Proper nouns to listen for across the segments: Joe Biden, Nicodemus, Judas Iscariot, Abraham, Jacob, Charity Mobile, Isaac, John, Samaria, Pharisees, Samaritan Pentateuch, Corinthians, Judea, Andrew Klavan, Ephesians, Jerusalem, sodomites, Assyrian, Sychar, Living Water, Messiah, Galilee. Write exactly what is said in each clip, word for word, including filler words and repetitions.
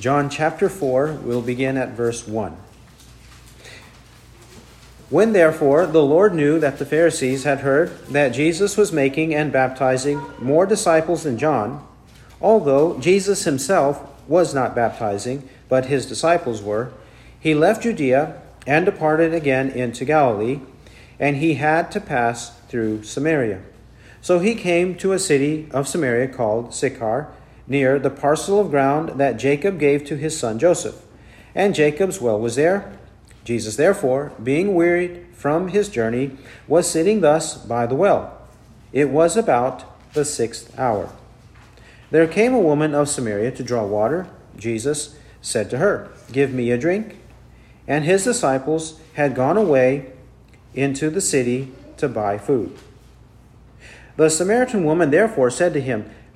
John chapter four, we'll begin at verse one. When therefore the Lord knew that the Pharisees had heard that Jesus was making and baptizing more disciples than John, although Jesus himself was not baptizing, but his disciples were, he left Judea and departed again into Galilee, and he had to pass through Samaria. So he came to a city of Samaria called Sychar, near the parcel of ground that Jacob gave to his son Joseph. And Jacob's well was there. Jesus, therefore, being wearied from his journey, was sitting thus by the well. It was about the sixth hour. There came a woman of Samaria to draw water. Jesus said to her, "Give me a drink." And his disciples had gone away into the city to buy food. The Samaritan woman therefore said to him,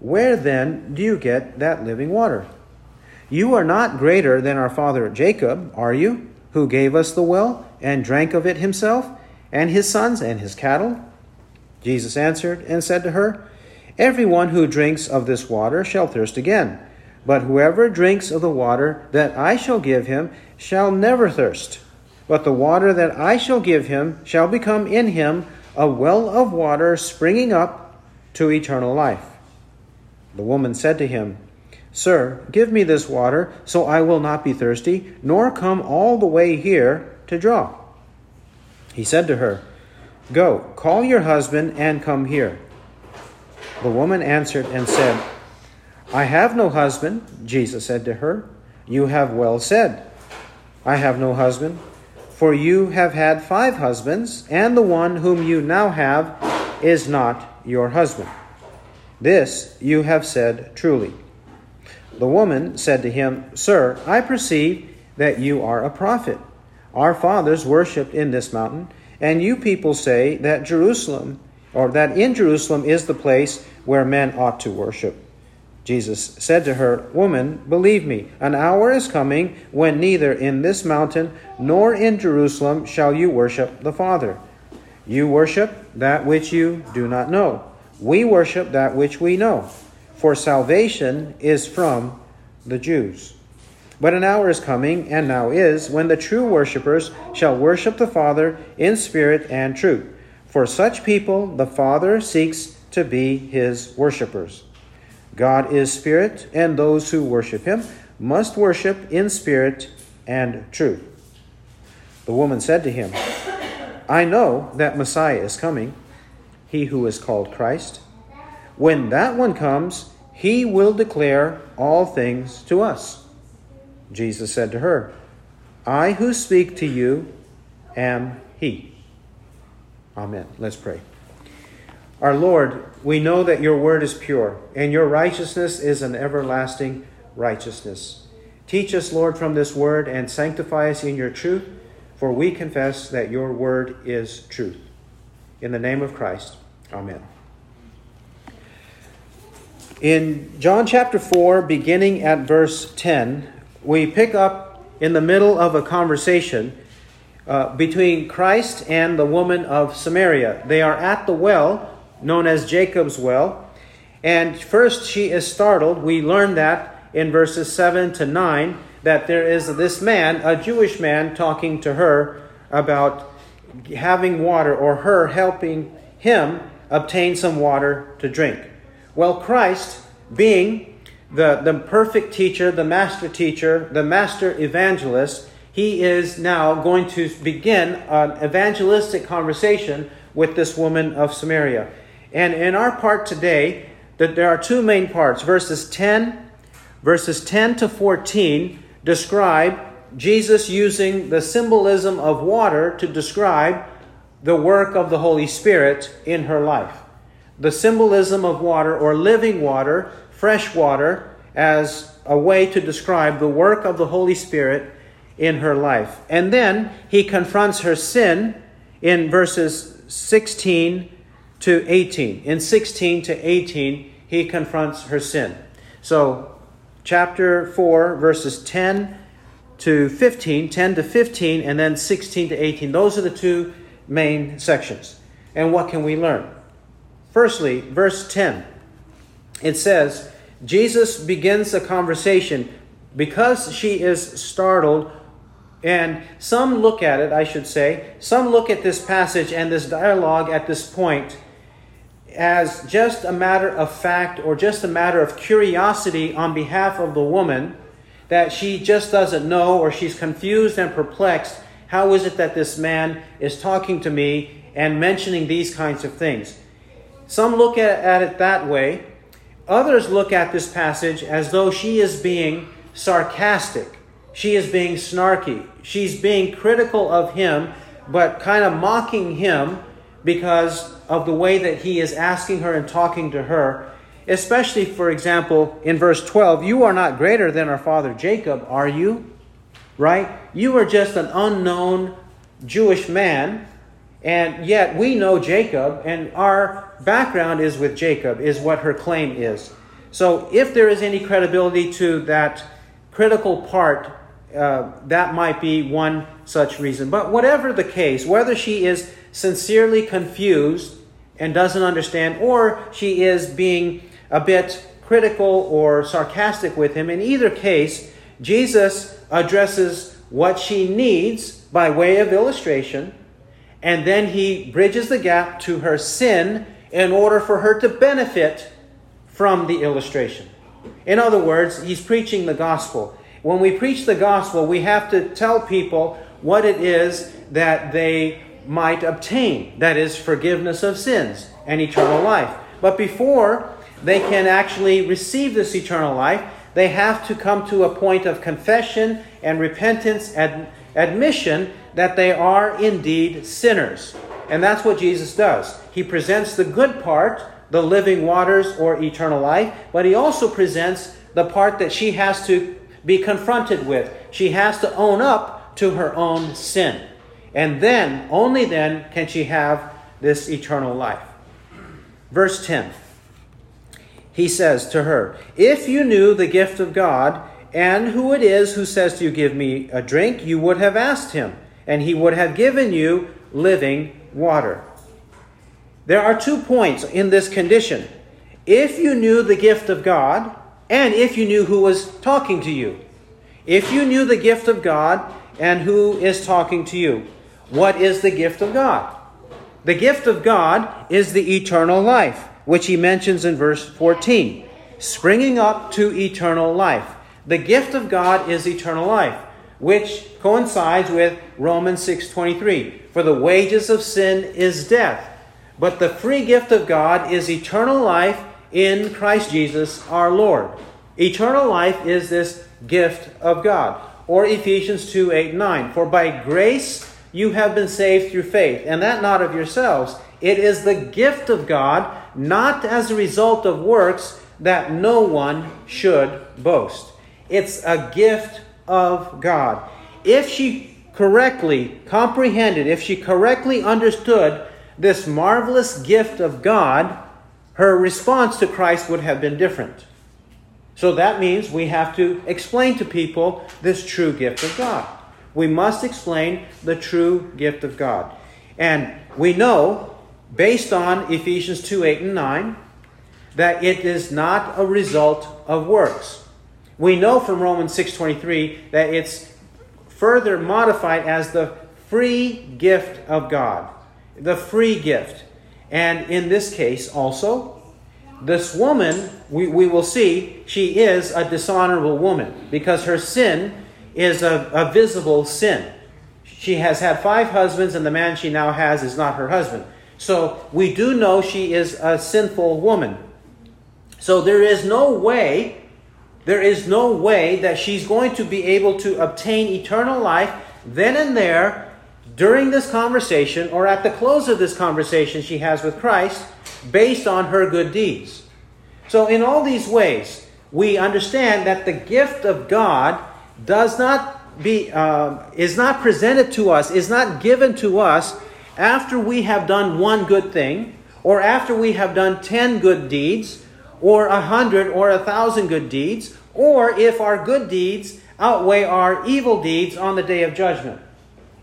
Where then do you get that living water? You are not greater than our father Jacob, are you? Who gave us the well and drank of it himself, and his sons and his cattle?" Jesus answered and said to her, "Everyone who drinks of this water shall thirst again, but whoever drinks of the water that I shall give him shall never thirst. But the water that I shall give him shall become in him a well of water springing up to eternal life." The woman said to him, "Sir, give me this water, so I will not be thirsty, nor come all the way here to draw." He said to her, "Go, call your husband and come here." The woman answered and said, "I have no husband." Jesus said to her, "You have well said, 'I have no husband,' for you have had five husbands, and the one whom you now have is not your husband. This you have said truly." The woman said to him, "Sir, I perceive that you are a prophet. Our fathers worshipped in this mountain, and you people say that Jerusalem, or that in Jerusalem is the place where men ought to worship." Jesus said to her, "Woman, believe me, an hour is coming when neither in this mountain nor in Jerusalem shall you worship the Father. You worship that which you do not know. We worship that which we know, for salvation is from the Jews. But an hour is coming, and now is, when the true worshipers shall worship the Father in spirit and truth. For such people the Father seeks to be his worshipers. God is spirit, and those who worship him must worship in spirit and truth." The woman said to him, "I know that Messiah is coming, he who is called Christ. When that one comes, he will declare all things to us." Jesus said to her, "I who speak to you am he." Amen. Let's pray. Our Lord, we know that your word is pure, and your righteousness is an everlasting righteousness. Teach us, Lord, from this word, and sanctify us in your truth, for we confess that your word is truth. In the name of Christ, amen. In John chapter four, beginning at verse ten, we pick up in the middle of a conversation uh, between Christ and the woman of Samaria. They are at the well, known as Jacob's well, and first she is startled. We learn that in verses seven to nine, that there is this man, a Jewish man, talking to her about having water, or her helping him obtain some water to drink. Well, Christ, being the, the perfect teacher, the master teacher, the master evangelist, he is now going to begin an evangelistic conversation with this woman of Samaria. And in our part today, that there are two main parts. Verses ten, verses ten to fourteen describe Jesus using the symbolism of water to describe the work of the Holy Spirit in her life. The symbolism of water, or living water, fresh water, as a way to describe the work of the Holy Spirit in her life. And then he confronts her sin in verses sixteen to eighteen. In sixteen to eighteen, he confronts her sin. So chapter four, verses ten to fifteen, ten to fifteen, and then sixteen to eighteen. Those are the two main sections. And what can we learn? Firstly, verse ten. It says, Jesus begins a conversation because she is startled. And some look at it, I should say, some look at this passage and this dialogue at this point as just a matter of fact or just a matter of curiosity on behalf of the woman, that she just doesn't know, or she's confused and perplexed. How is it that this man is talking to me and mentioning these kinds of things? Some look at it that way. Others look at this passage as though she is being sarcastic. She is being snarky. She's being critical of him, but kind of mocking him because of the way that he is asking her and talking to her. Especially, for example, in verse twelve, you are not greater than our father Jacob, are you? Right? You are just an unknown Jewish man, and yet we know Jacob, and our background is with Jacob, is what her claim is. So if there is any credibility to that critical part, Uh, that might be one such reason. But whatever the case, whether she is sincerely confused and doesn't understand, or she is being a bit critical or sarcastic with him, in either case, Jesus addresses what she needs by way of illustration, and then he bridges the gap to her sin in order for her to benefit from the illustration. In other words, he's preaching the gospel. When we preach the gospel, we have to tell people what it is that they might obtain. That is, forgiveness of sins and eternal life. But before they can actually receive this eternal life, they have to come to a point of confession and repentance and admission that they are indeed sinners. And that's what Jesus does. He presents the good part, the living waters or eternal life, but he also presents the part that she has to be confronted with. She has to own up to her own sin. And then, only then, can she have this eternal life. Verse ten. He says to her, if you knew the gift of God and who it is who says to you, give me a drink, you would have asked him, and he would have given you living water. There are two points in this condition. If you knew the gift of God, and if you knew who was talking to you. If you knew the gift of God and who is talking to you. What is the gift of God? The gift of God is the eternal life, which he mentions in verse fourteen. Springing up to eternal life. The gift of God is eternal life, which coincides with Romans six twenty-three. For the wages of sin is death, but the free gift of God is eternal life in Christ Jesus our Lord. Eternal life is this gift of God. Or Ephesians two, eight, nine. For by grace you have been saved through faith, and that not of yourselves. It is the gift of God, not as a result of works, that no one should boast. It's a gift of God. If she correctly comprehended, if she correctly understood this marvelous gift of God, her response to Christ would have been different. So that means we have to explain to people this true gift of God. We must explain the true gift of God. And we know, based on Ephesians two, eight, and nine, that it is not a result of works. We know from Romans six twenty-three that it's further modified as the free gift of God. The free gift. And in this case also, this woman, we, we will see, she is a dishonorable woman because her sin is a, a visible sin. She has had five husbands, and the man she now has is not her husband. So we do know she is a sinful woman. So there is no way, there is no way that she's going to be able to obtain eternal life then and there. During this conversation, or at the close of this conversation she has with Christ, based on her good deeds. So in all these ways, we understand that the gift of God does not be uh, is not presented to us, is not given to us after we have done one good thing, or after we have done ten good deeds, or a hundred or a thousand good deeds, or if our good deeds outweigh our evil deeds on the day of judgment.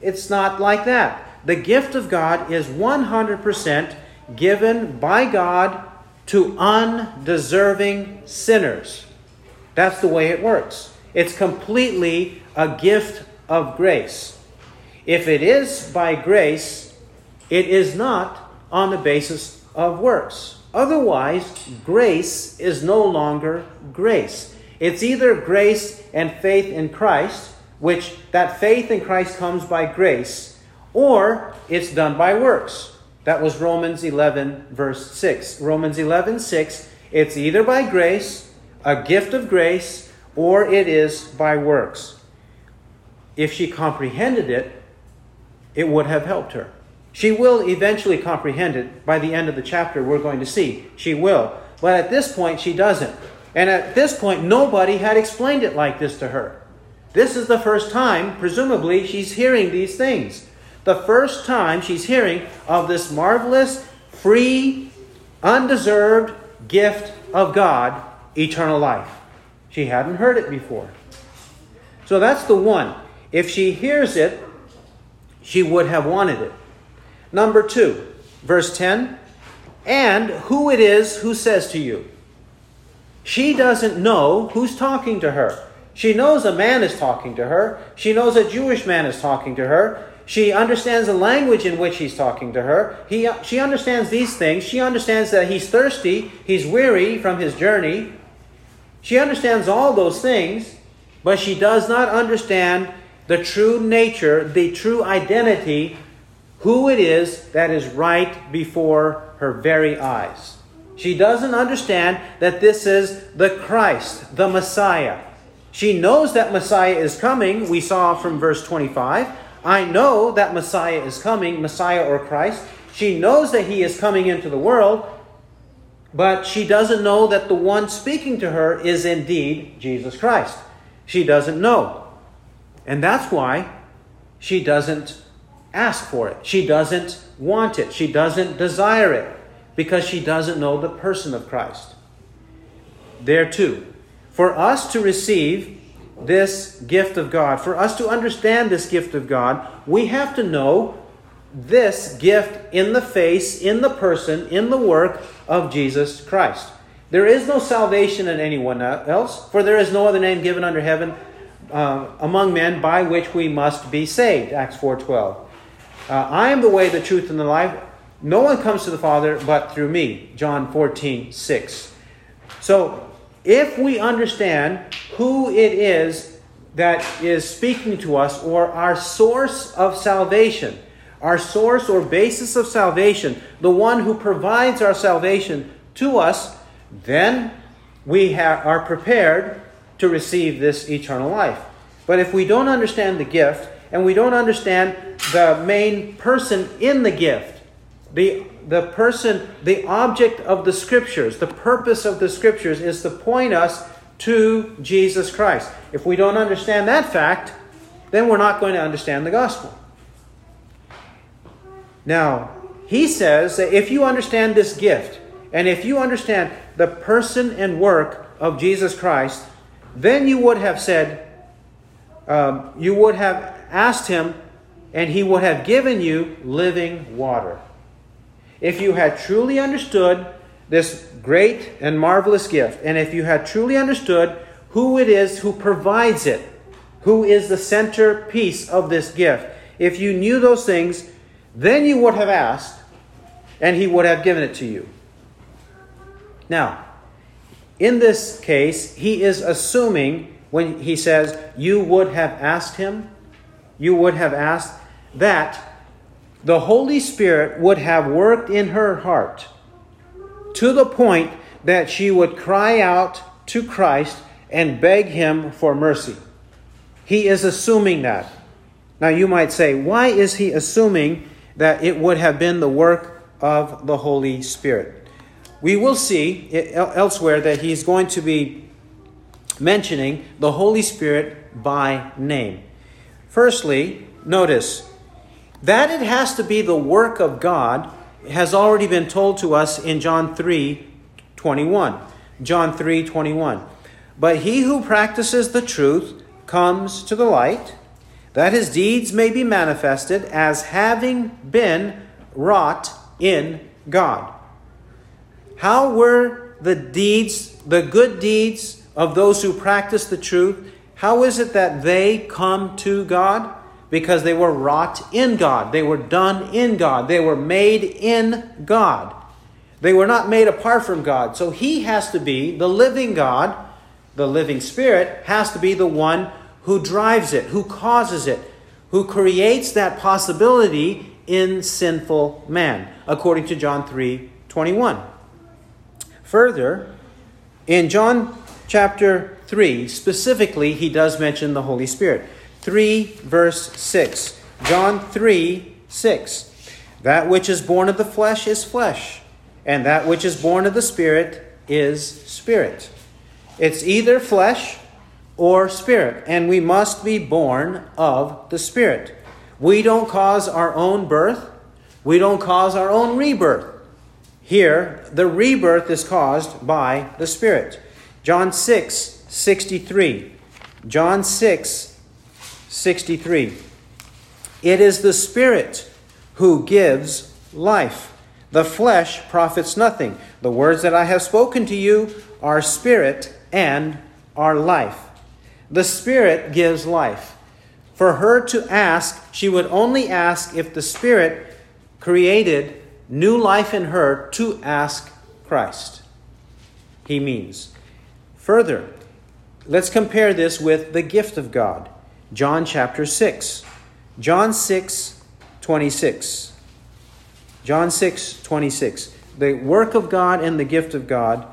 It's not like that. The gift of God is one hundred percent given by God to undeserving sinners. That's the way it works. It's completely a gift of grace. If it is by grace, it is not on the basis of works. Otherwise, grace is no longer grace. It's either grace and faith in Christ, which that faith in Christ comes by grace, or it's done by works. That was Romans eleven, verse six. Romans eleven, six, it's either by grace, a gift of grace, or it is by works. If she comprehended it, it would have helped her. She will eventually comprehend it. By the end of the chapter, we're going to see. She will. But at this point, she doesn't. And at this point, nobody had explained it like this to her. This is the first time, presumably, she's hearing these things. The first time she's hearing of this marvelous, free, undeserved gift of God, eternal life. She hadn't heard it before. So that's the one. If she hears it, she would have wanted it. Number two, verse ten. And who it is who says to you? She doesn't know who's talking to her. She knows a man is talking to her. She knows a Jewish man is talking to her. She understands the language in which he's talking to her. He, she understands these things. She understands that he's thirsty. He's weary from his journey. She understands all those things, but she does not understand the true nature, the true identity, who it is that is right before her very eyes. She doesn't understand that this is the Christ, the Messiah. She knows that Messiah is coming. We saw from verse twenty-five. I know that Messiah is coming, Messiah or Christ. She knows that he is coming into the world, but she doesn't know that the one speaking to her is indeed Jesus Christ. She doesn't know. And that's why she doesn't ask for it. She doesn't want it. She doesn't desire it. Because she doesn't know the person of Christ. There too. For us to receive this gift of God, for us to understand this gift of God, we have to know this gift in the face, in the person, in the work of Jesus Christ. There is no salvation in anyone else, for there is no other name given under heaven uh, among men by which we must be saved, Acts four twelve. Uh, I am the way, the truth, and the life. No one comes to the Father but through me, John fourteen, six. So if we understand who it is that is speaking to us, or our source of salvation, our source or basis of salvation, the one who provides our salvation to us, then we ha- are prepared to receive this eternal life. But if we don't understand the gift, and we don't understand the main person in the gift, The, the person, the object of the Scriptures, the purpose of the Scriptures is to point us to Jesus Christ. If we don't understand that fact, then we're not going to understand the gospel. Now, he says that if you understand this gift, and if you understand the person and work of Jesus Christ, then you would have said, um, you would have asked him, and he would have given you living water. If you had truly understood this great and marvelous gift, and if you had truly understood who it is who provides it, who is the centerpiece of this gift, if you knew those things, then you would have asked, and he would have given it to you. Now, in this case, he is assuming when he says, you would have asked him, you would have asked that the Holy Spirit would have worked in her heart to the point that she would cry out to Christ and beg him for mercy. He is assuming that. Now you might say, why is he assuming that it would have been the work of the Holy Spirit? We will see elsewhere that he's going to be mentioning the Holy Spirit by name. Firstly, notice that it has to be the work of God has already been told to us in John three twenty-one. John three twenty-one. But he who practices the truth comes to the light, that his deeds may be manifested as having been wrought in God. How were the deeds, the good deeds of those who practice the truth, how is it that they come to God? Because they were wrought in God. They were done in God. They were made in God. They were not made apart from God. So he has to be the living God. The living Spirit has to be the one who drives it, who causes it, who creates that possibility in sinful man, according to John three twenty-one. Further, in John chapter three, specifically, he does mention the Holy Spirit. three, verse six. John three, six. That which is born of the flesh is flesh, and that which is born of the Spirit is spirit. It's either flesh or spirit, and we must be born of the Spirit. We don't cause our own birth. We don't cause our own rebirth. Here, the rebirth is caused by the Spirit. John six, sixty-three. John six, sixty-three. It is the Spirit who gives life. The flesh profits nothing. The words that I have spoken to you are spirit and are life. The Spirit gives life. For her to ask, she would only ask if the Spirit created new life in her to ask Christ. He means. Further, let's compare this with the gift of God. John chapter six. John six, twenty-six. John six, twenty-six. The work of God and the gift of God.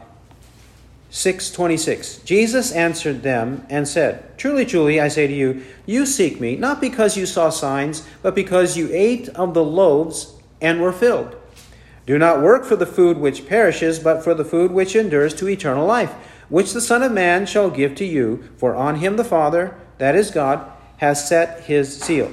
six twenty-six. Jesus answered them and said, Truly, truly, I say to you, you seek me, not because you saw signs, but because you ate of the loaves and were filled. Do not work for the food which perishes, but for the food which endures to eternal life, which the Son of Man shall give to you, for on him the Father, that is God, has set his seal.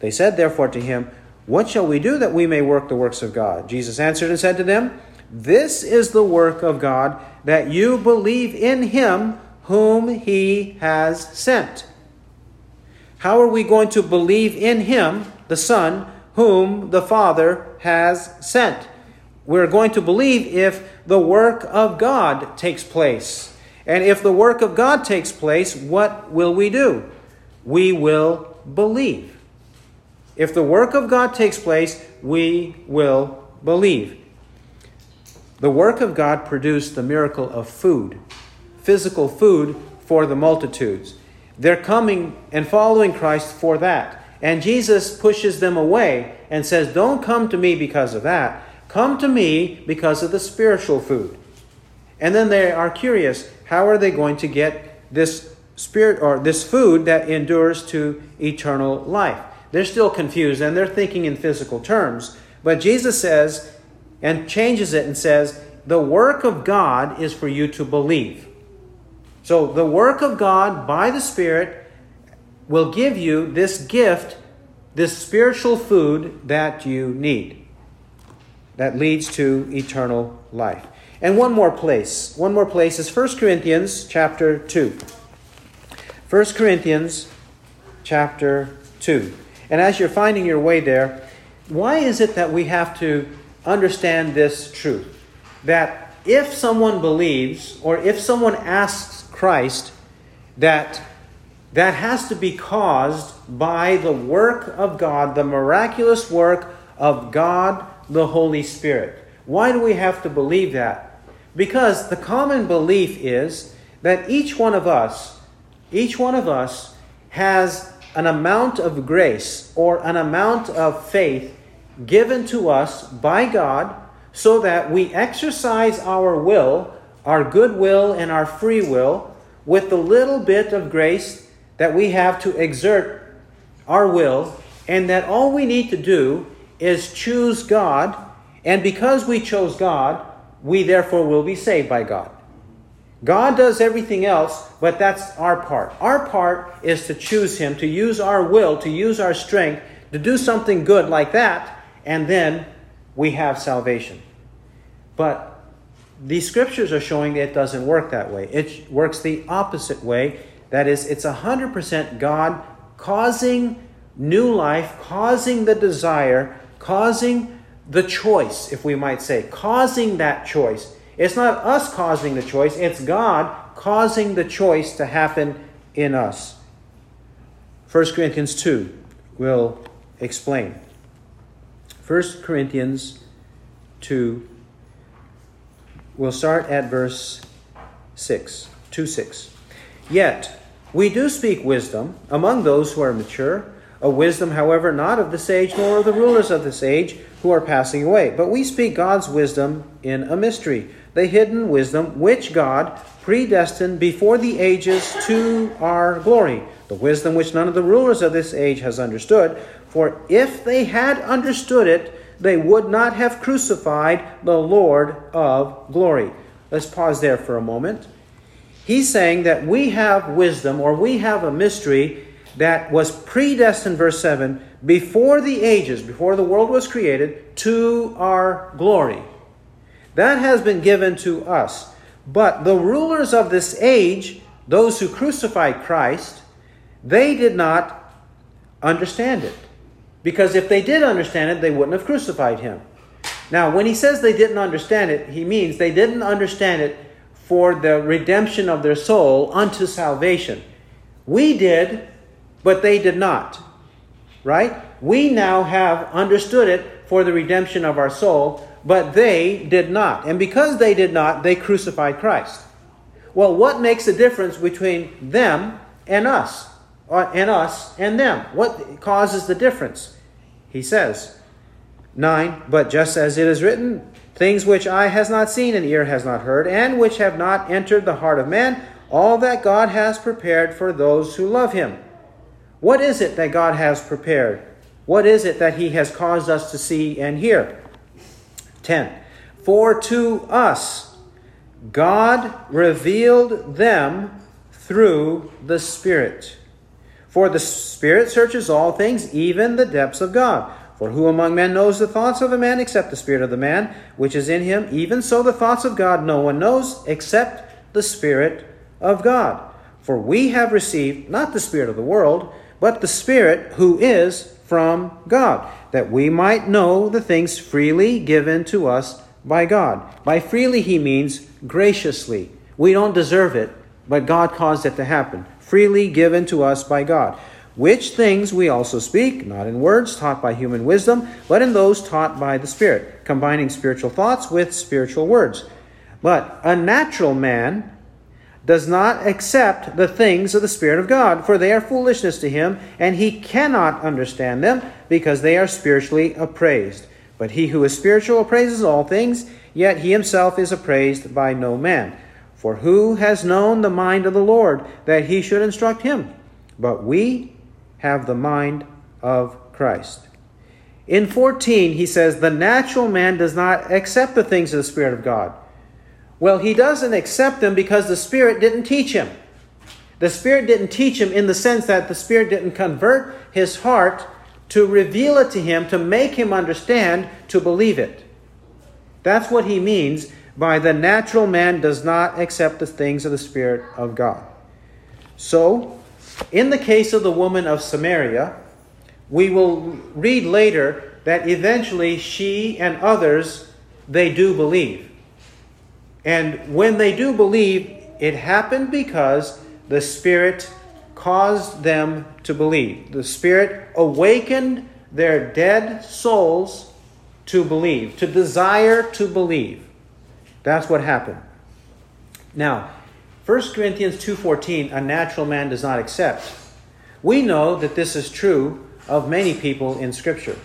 They said therefore to him, What shall we do that we may work the works of God? Jesus answered and said to them, This is the work of God, that you believe in him whom he has sent. How are we going to believe in him, the Son, whom the Father has sent? We're going to believe if the work of God takes place. And if the work of God takes place, what will we do? We will believe. If the work of God takes place, we will believe. The work of God produced the miracle of food, physical food for the multitudes. They're coming and following Christ for that. And Jesus pushes them away and says, Don't come to me because of that. Come to me because of the spiritual food. And then they are curious, how are they going to get this spirit or this food that endures to eternal life? They're still confused and they're thinking in physical terms. But Jesus says, and changes it and says, the work of God is for you to believe. So the work of God by the Spirit will give you this gift, this spiritual food that you need, that leads to eternal life. And one more place. One more place is First Corinthians chapter two. First Corinthians chapter two. And as you're finding your way there, why is it that we have to understand this truth, that if someone believes or if someone asks Christ, that that has to be caused by the work of God, the miraculous work of God, the Holy Spirit? Why do we have to believe that? Because the common belief is that each one of us, each one of us has an amount of grace or an amount of faith given to us by God so that we exercise our will, our good will and our free will with the little bit of grace that we have to exert our will, and that all we need to do is choose God, and because we chose God, we therefore will be saved by God. God does everything else, but that's our part. Our part is to choose Him, to use our will, to use our strength, to do something good like that, and then we have salvation. But these scriptures are showing that it doesn't work that way. It works the opposite way. That is, it's one hundred percent God causing new life, causing the desire, causing the choice, if we might say, causing that choice. It's not us causing the choice, it's God causing the choice to happen in us. First Corinthians two will explain. First Corinthians two, we'll start at verse six, two six. Yet we do speak wisdom among those who are mature, a wisdom, however, not of this age, nor of the rulers of this age, who are passing away. But we speak God's wisdom in a mystery, the hidden wisdom which God predestined before the ages to our glory, the wisdom which none of the rulers of this age has understood. For if they had understood it, they would not have crucified the Lord of glory. Let's pause there for a moment. He's saying that we have wisdom, or we have a mystery that was predestined, verse seven, before the ages, before the world was created, to our glory. That has been given to us. But the rulers of this age, those who crucified Christ, they did not understand it. Because if they did understand it, they wouldn't have crucified him. Now, when he says they didn't understand it, he means they didn't understand it for the redemption of their soul unto salvation. We did, but they did not. Right? We now have understood it for the redemption of our soul, but they did not. And because they did not, they crucified Christ. Well, what makes the difference between them and us? And us and them. What causes the difference? He says, nine, but just as it is written, things which eye has not seen and ear has not heard, and which have not entered the heart of man, all that God has prepared for those who love him. What is it that God has prepared? What is it that he has caused us to see and hear? ten, for to us God revealed them through the Spirit. For the Spirit searches all things, even the depths of God. For who among men knows the thoughts of a man except the spirit of the man which is in him? Even so, the thoughts of God no one knows except the Spirit of God. For we have received not the spirit of the world, but the Spirit who is from God, that we might know the things freely given to us by God. By freely, he means graciously. We don't deserve it, but God caused it to happen. Freely given to us by God, which things we also speak, not in words taught by human wisdom, but in those taught by the Spirit, combining spiritual thoughts with spiritual words. But a natural man does not accept the things of the Spirit of God, for they are foolishness to him, and he cannot understand them, because they are spiritually appraised. But he who is spiritual appraises all things, yet he himself is appraised by no man. For who has known the mind of the Lord, that he should instruct him? But we have the mind of Christ. In fourteen, he says, the natural man does not accept the things of the Spirit of God. Well, he doesn't accept them because the Spirit didn't teach him. The Spirit didn't teach him in the sense that the Spirit didn't convert his heart to reveal it to him, to make him understand, to believe it. That's what he means by the natural man does not accept the things of the Spirit of God. So, in the case of the woman of Samaria, we will read later that eventually she and others, they do believe. And when they do believe, it happened because the Spirit caused them to believe. The Spirit awakened their dead souls to believe, to desire to believe. That's what happened. Now, First Corinthians two fourteen, a natural man does not accept. We know that this is true of many people in Scripture.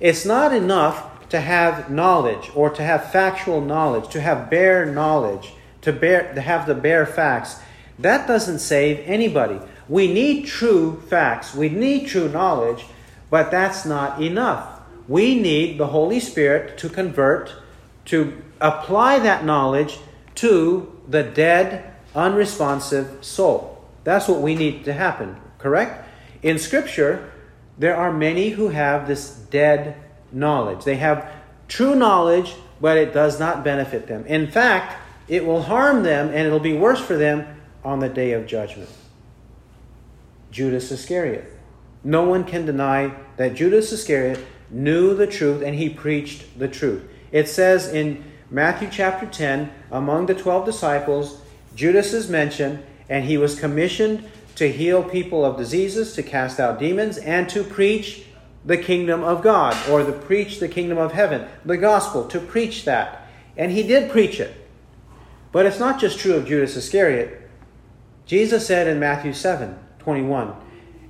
It's not enough to have knowledge or to have factual knowledge, to have bare knowledge, to, bear, to have the bare facts. That doesn't save anybody. We need true facts. We need true knowledge, but that's not enough. We need the Holy Spirit to convert, to apply that knowledge to the dead unresponsive soul. That's what we need to happen, correct? In Scripture, there are many who have this dead knowledge. They have true knowledge, but it does not benefit them. In fact, it will harm them and it'll be worse for them on the day of judgment. Judas Iscariot. No one can deny that Judas Iscariot knew the truth and he preached the truth. It says in Matthew chapter ten, among the twelve disciples, Judas is mentioned, and he was commissioned to heal people of diseases, to cast out demons, and to preach the kingdom of God, or to preach the kingdom of heaven, the gospel, to preach that. And he did preach it. But it's not just true of Judas Iscariot. Jesus said in Matthew seven twenty-one,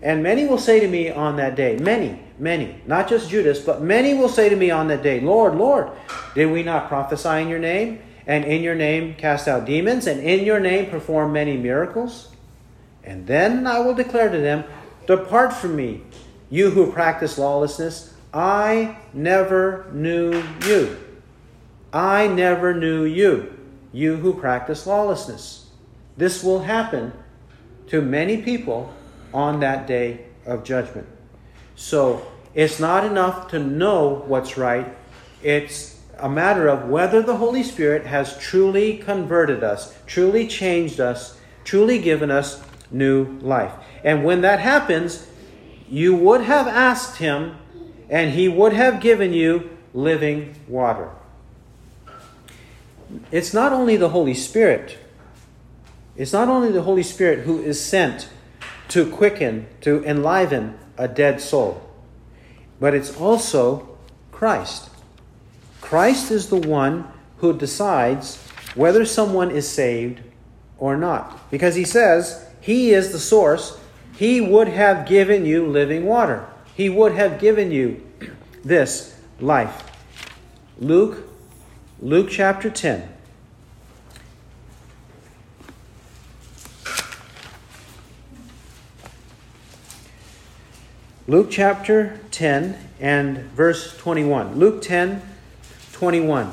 and many will say to me on that day, many, many, not just Judas, but many will say to me on that day, Lord, Lord, did we not prophesy in your name, and in your name cast out demons, and in your name perform many miracles? And then I will declare to them, depart from me, you who practice lawlessness. I never knew you. I never knew you, you who practice lawlessness. This will happen to many people on that day of judgment. So it's not enough to know what's right. It's a matter of whether the Holy Spirit has truly converted us, truly changed us, truly given us new life. And when that happens, you would have asked him, and he would have given you living water. It's not only the Holy Spirit. It's not only the Holy Spirit who is sent to quicken, to enliven a dead soul, but it's also Christ. Christ is the one who decides whether someone is saved or not. Because he says he is the source. He would have given you living water. He would have given you this life. Luke, Luke chapter ten. Luke chapter ten and verse twenty-one. Luke ten twenty-one.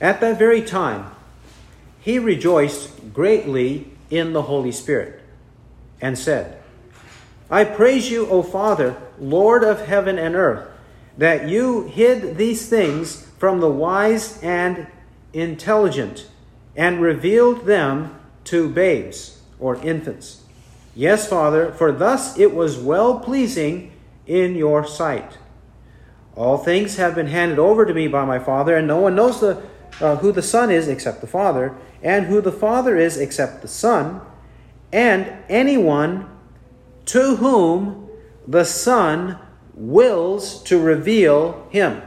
At that very time, he rejoiced greatly in the Holy Spirit and said, I praise you, O Father, Lord of heaven and earth, that you hid these things from the wise and intelligent and revealed them to babes or infants. Yes, Father, for thus it was well-pleasing in your sight. All things have been handed over to me by my Father, and no one knows the, uh, who the Son is except the Father, and who the Father is except the Son, and anyone to whom the Son wills to reveal him.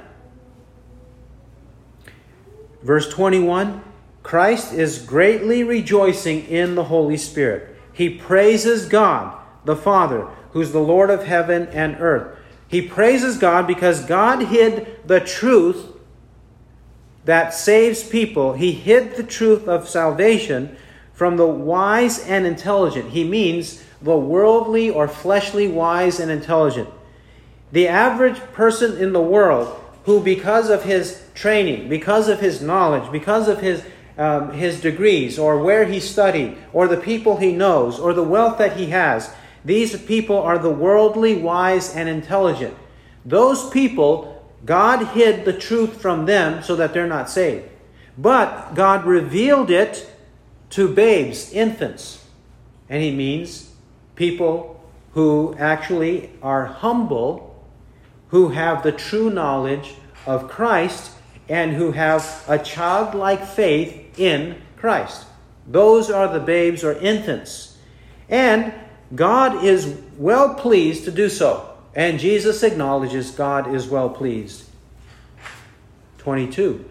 Verse twenty-one, Christ is greatly rejoicing in the Holy Spirit. He praises God, the Father, who's the Lord of heaven and earth. He praises God because God hid the truth that saves people. He hid the truth of salvation from the wise and intelligent. He means the worldly or fleshly wise and intelligent. The average person in the world who, because of his training, because of his knowledge, because of his um, his degrees or where he studied or the people he knows or the wealth that he has, these people are the worldly, wise, and intelligent. Those people, God hid the truth from them so that they're not saved. But God revealed it to babes, infants. And he means people who actually are humble, who have the true knowledge of Christ, and who have a childlike faith in Christ. Those are the babes or infants. And God is well pleased to do so. And Jesus acknowledges God is well pleased. twenty-two.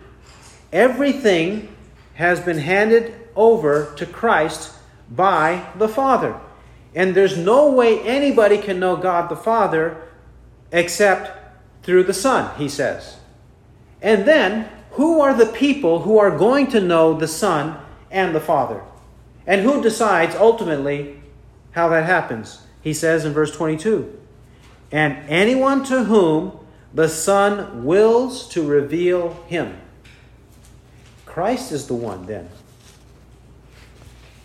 Everything has been handed over to Christ by the Father. And there's no way anybody can know God the Father except through the Son, he says. And then, who are the people who are going to know the Son and the Father? And who decides ultimately how that happens? He says in verse twenty-two, and anyone to whom the Son wills to reveal him. Christ is the one then.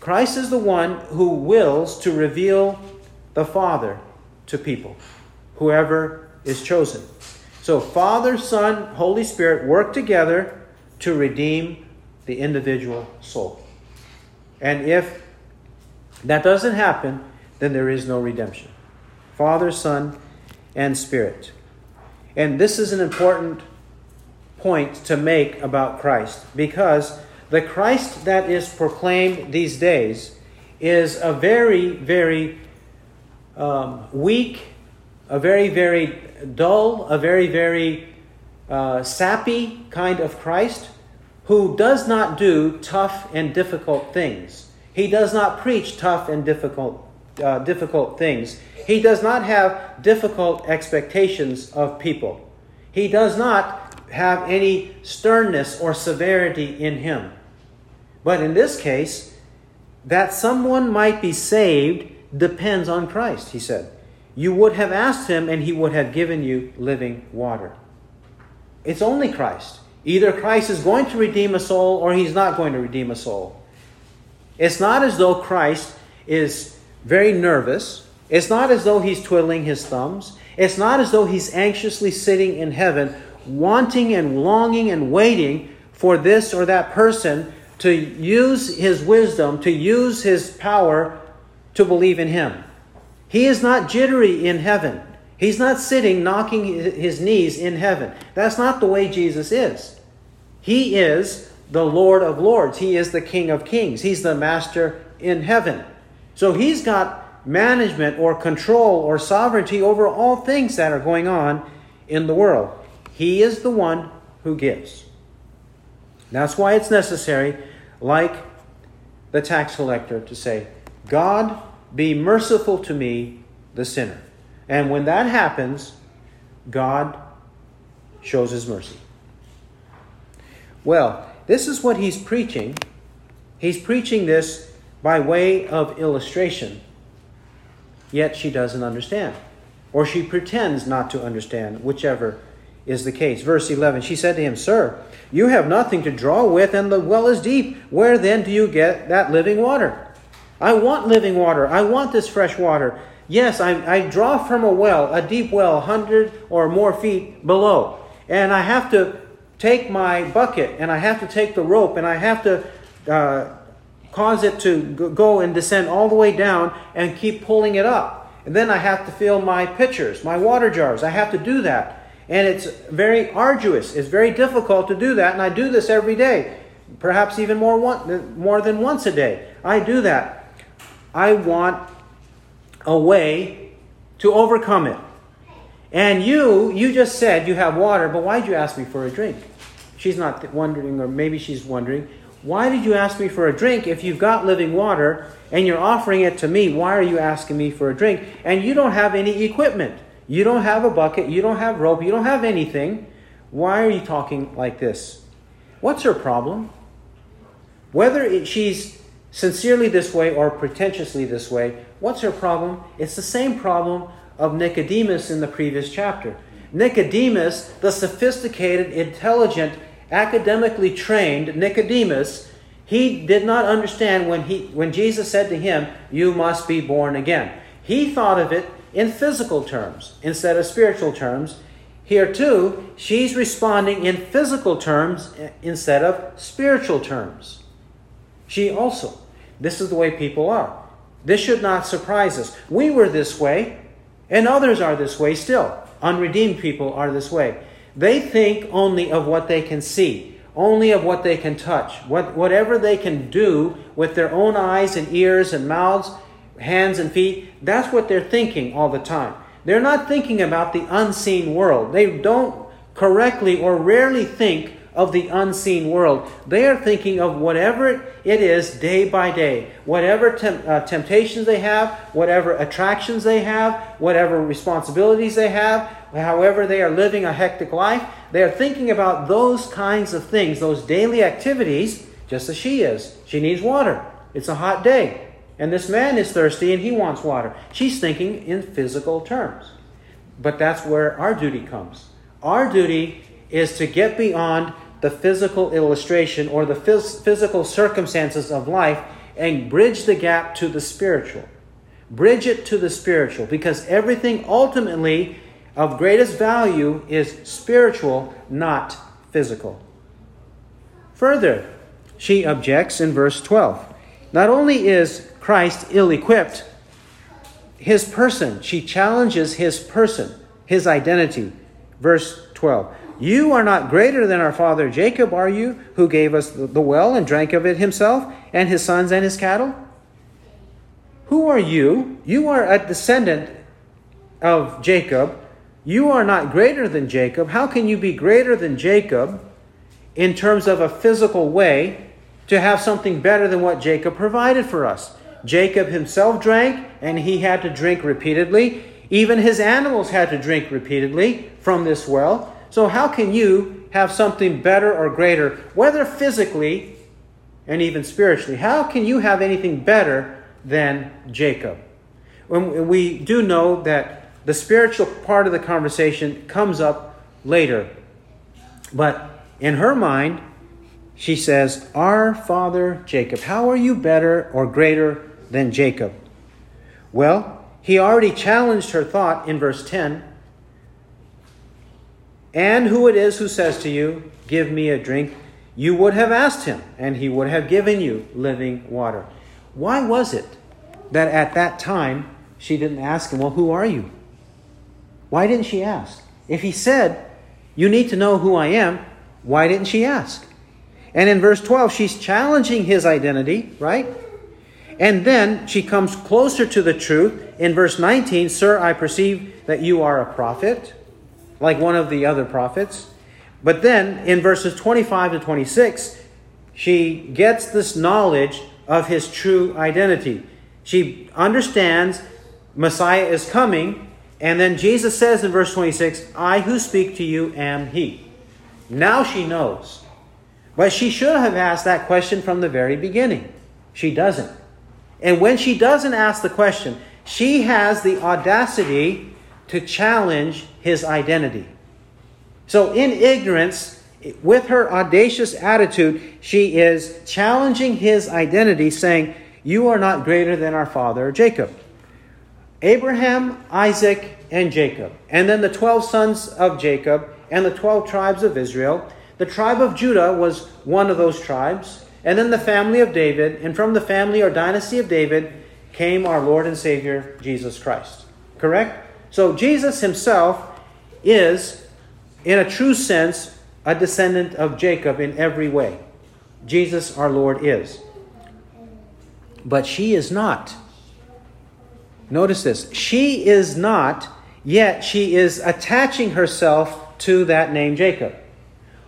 Christ is the one who wills to reveal the Father to people, whoever is chosen. So Father, Son, Holy Spirit work together to redeem the individual soul. And if that doesn't happen, then there is no redemption. Father, Son, and Spirit. And this is an important point to make about Christ, because the Christ that is proclaimed these days is a very, very um, weak, a very, very dull, a very, very uh, sappy kind of Christ who does not do tough and difficult things. He does not preach tough and difficult, uh, difficult things. He does not have difficult expectations of people. He does not have any sternness or severity in him. But in this case, that someone might be saved depends on Christ, he said. You would have asked him and he would have given you living water. It's only Christ. Either Christ is going to redeem a soul or he's not going to redeem a soul. It's not as though Christ is very nervous. It's not as though he's twiddling his thumbs. It's not as though he's anxiously sitting in heaven, wanting and longing and waiting for this or that person to use his wisdom, to use his power to believe in him. He is not jittery in heaven. He's not sitting knocking his knees in heaven. That's not the way Jesus is. He is the Lord of Lords. He is the King of Kings. He's the Master in heaven. So he's got management or control or sovereignty over all things that are going on in the world. He is the one who gives. That's why it's necessary, like the tax collector, to say, God, be merciful to me, the sinner. And when that happens, God shows his mercy. Well, this is what he's preaching. He's preaching this by way of illustration. Yet she doesn't understand. Or she pretends not to understand, whichever is the case. Verse eleven, she said to him, Sir, you have nothing to draw with, and the well is deep. Where then do you get that living water? I want living water. I want this fresh water. Yes, I, I draw from a well, a deep well, one hundred or more feet below. And I have to take my bucket, and I have to take the rope, and I have to uh, cause it to go and descend all the way down and keep pulling it up. And then I have to fill my pitchers, my water jars. I have to do that. And it's very arduous. It's very difficult to do that. And I do this every day, perhaps even more, one, more than once a day. I do that. I want a way to overcome it. And you, you just said you have water, but why'd you ask me for a drink? She's not wondering, or maybe she's wondering, why did you ask me for a drink if you've got living water and you're offering it to me? Why are you asking me for a drink? And you don't have any equipment. You don't have a bucket. You don't have rope. You don't have anything. Why are you talking like this? What's her problem? Whether it, she's sincerely this way or pretentiously this way, what's her problem? It's the same problem of Nicodemus in the previous chapter. Nicodemus, the sophisticated, intelligent, academically trained Nicodemus, he did not understand when he when Jesus said to him, you must be born again. He thought of it in physical terms instead of spiritual terms. Here too, she's responding in physical terms instead of spiritual terms. She also, this is the way people are. This should not surprise us. We were this way, and others are this way still. Unredeemed people are this way. They think only of what they can see, only of what they can touch, what, whatever they can do with their own eyes and ears and mouths, hands and feet. That's what they're thinking all the time. They're not thinking about the unseen world. They don't correctly or rarely think of the unseen world. They are thinking of whatever it is day by day, whatever temp- uh, temptations they have, whatever attractions they have, whatever responsibilities they have, however they are living a hectic life. They are thinking about those kinds of things, those daily activities, just as she is. She needs water. It's a hot day. And this man is thirsty and he wants water. She's thinking in physical terms. But that's where our duty comes. Our duty is to get beyond the physical illustration or the phys- physical circumstances of life and bridge the gap to the spiritual. Bridge it to the spiritual, because everything ultimately of greatest value is spiritual, not physical. Further, she objects in verse twelve. Not only is Christ ill-equipped, his person, she challenges his person, his identity. Verse twelve, you are not greater than our father Jacob, are you, who gave us the well and drank of it himself and his sons and his cattle? Who are you? You are a descendant of Jacob. You are not greater than Jacob. How can you be greater than Jacob in terms of a physical way to have something better than what Jacob provided for us? Jacob himself drank, and he had to drink repeatedly. Even his animals had to drink repeatedly from this well. So how can you have something better or greater, whether physically and even spiritually? How can you have anything better than Jacob? When we do know that the spiritual part of the conversation comes up later. But in her mind, she says, our father Jacob, how are you better or greater than Jacob? Well, he already challenged her thought in verse ten. And who it is who says to you, give me a drink, you would have asked him, and he would have given you living water. Why was it that at that time she didn't ask him, well, who are you? Why didn't she ask? If he said, you need to know who I am, why didn't she ask? And in verse twelve, she's challenging his identity, right? And then she comes closer to the truth. In verse nineteen, sir, I perceive that you are a prophet, like one of the other prophets. But then in verses twenty-five to twenty-six, she gets this knowledge of his true identity. She understands Messiah is coming. And then Jesus says in verse twenty-six, I who speak to you am he. Now she knows. But she should have asked that question from the very beginning. She doesn't. And when she doesn't ask the question, she has the audacity to challenge his identity. So in ignorance, with her audacious attitude, she is challenging his identity, saying, you are not greater than our father Jacob. Abraham, Isaac, and Jacob, and then the twelve sons of Jacob, and the twelve tribes of Israel. The tribe of Judah was one of those tribes, and then the family of David, and from the family or dynasty of David came our Lord and Savior, Jesus Christ. Correct? So Jesus himself is, in a true sense, a descendant of Jacob in every way. Jesus, our Lord, is. But she is not. Notice this. She is not, yet she is attaching herself to that name Jacob.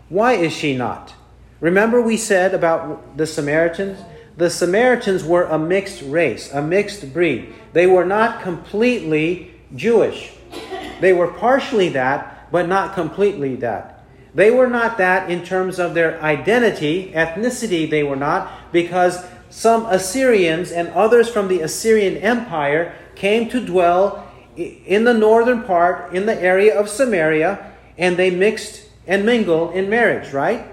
Why is she not? Remember we said about the Samaritans? The Samaritans were a mixed race, a mixed breed. They were not completely Jewish. They were partially that, but not completely that. They were not that in terms of their identity, ethnicity they were not, because some Assyrians and others from the Assyrian Empire came to dwell in the northern part, in the area of Samaria, and they mixed and mingle in marriage, right?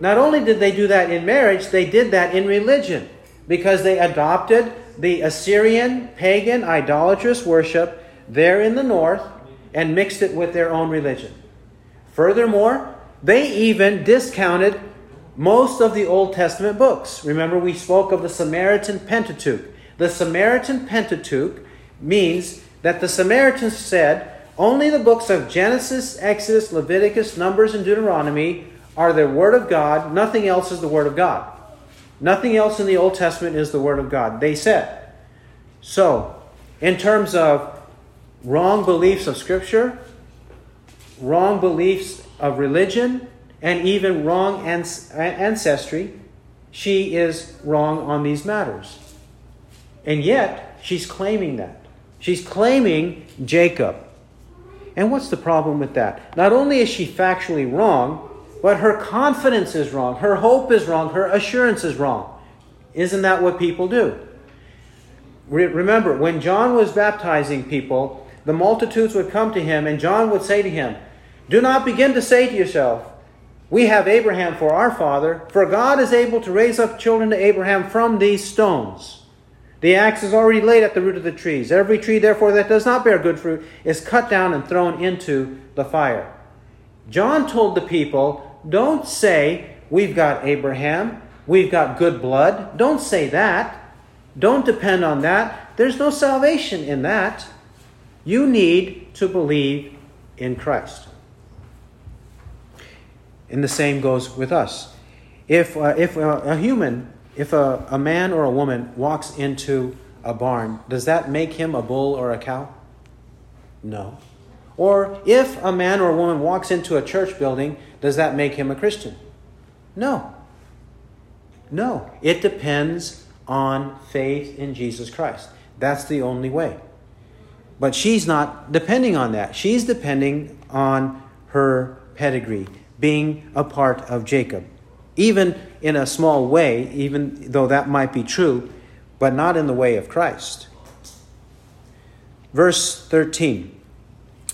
Not only did they do that in marriage, they did that in religion, because they adopted the Assyrian pagan idolatrous worship there in the north and mixed it with their own religion. Furthermore, they even discounted most of the Old Testament books. Remember, we spoke of the Samaritan Pentateuch. The Samaritan Pentateuch means that the Samaritans said, only the books of Genesis, Exodus, Leviticus, Numbers, and Deuteronomy are the Word of God. Nothing else is the Word of God. Nothing else in the Old Testament is the Word of God, they said. So, in terms of wrong beliefs of Scripture, wrong beliefs of religion, and even wrong ancestry, she is wrong on these matters. And yet, she's claiming that. She's claiming Jacob. And what's the problem with that? Not only is she factually wrong, but her confidence is wrong. Her hope is wrong. Her assurance is wrong. Isn't that what people do? Re- remember, when John was baptizing people, the multitudes would come to him, and John would say to him, do not begin to say to yourself, We have Abraham for our father, for God is able to raise up children to Abraham from these stones. The axe is already laid at the root of the trees. Every tree, therefore, that does not bear good fruit is cut down and thrown into the fire. John told the people, don't say, we've got Abraham, we've got good blood. Don't say that. Don't depend on that. There's no salvation in that. You need to believe in Christ. And the same goes with us. If uh, if uh, a human, if a, a man or a woman walks into a barn, does that make him a bull or a cow? No. Or if a man or a woman walks into a church building, does that make him a Christian? No. No. It depends on faith in Jesus Christ. That's the only way. But she's not depending on that. She's depending on her pedigree, being a part of Jacob. Even in a small way, even though that might be true, but not in the way of Christ. Verse thirteen.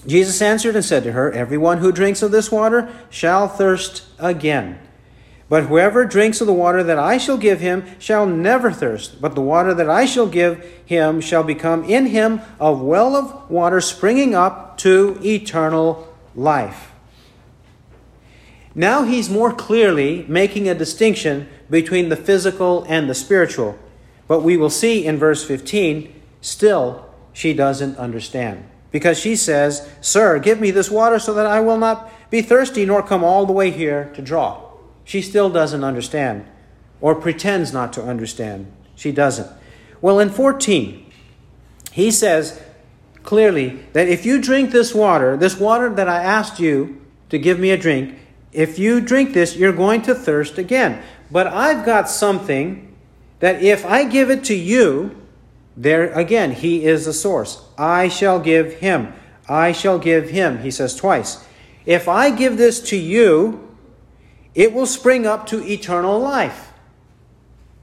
Jesus answered and said to her, everyone who drinks of this water shall thirst again. But whoever drinks of the water that I shall give him shall never thirst. But the water that I shall give him shall become in him a well of water springing up to eternal life. Now he's more clearly making a distinction between the physical and the spiritual. But we will see in verse fifteen, still she doesn't understand. Because she says, sir, give me this water so that I will not be thirsty nor come all the way here to draw. She still doesn't understand, or pretends not to understand. She doesn't. Well, in fourteen, he says clearly that if you drink this water, this water that I asked you to give me a drink, if you drink this, you're going to thirst again. But I've got something that if I give it to you, there again, he is the source. I shall give him. I shall give him, he says twice. If I give this to you, it will spring up to eternal life.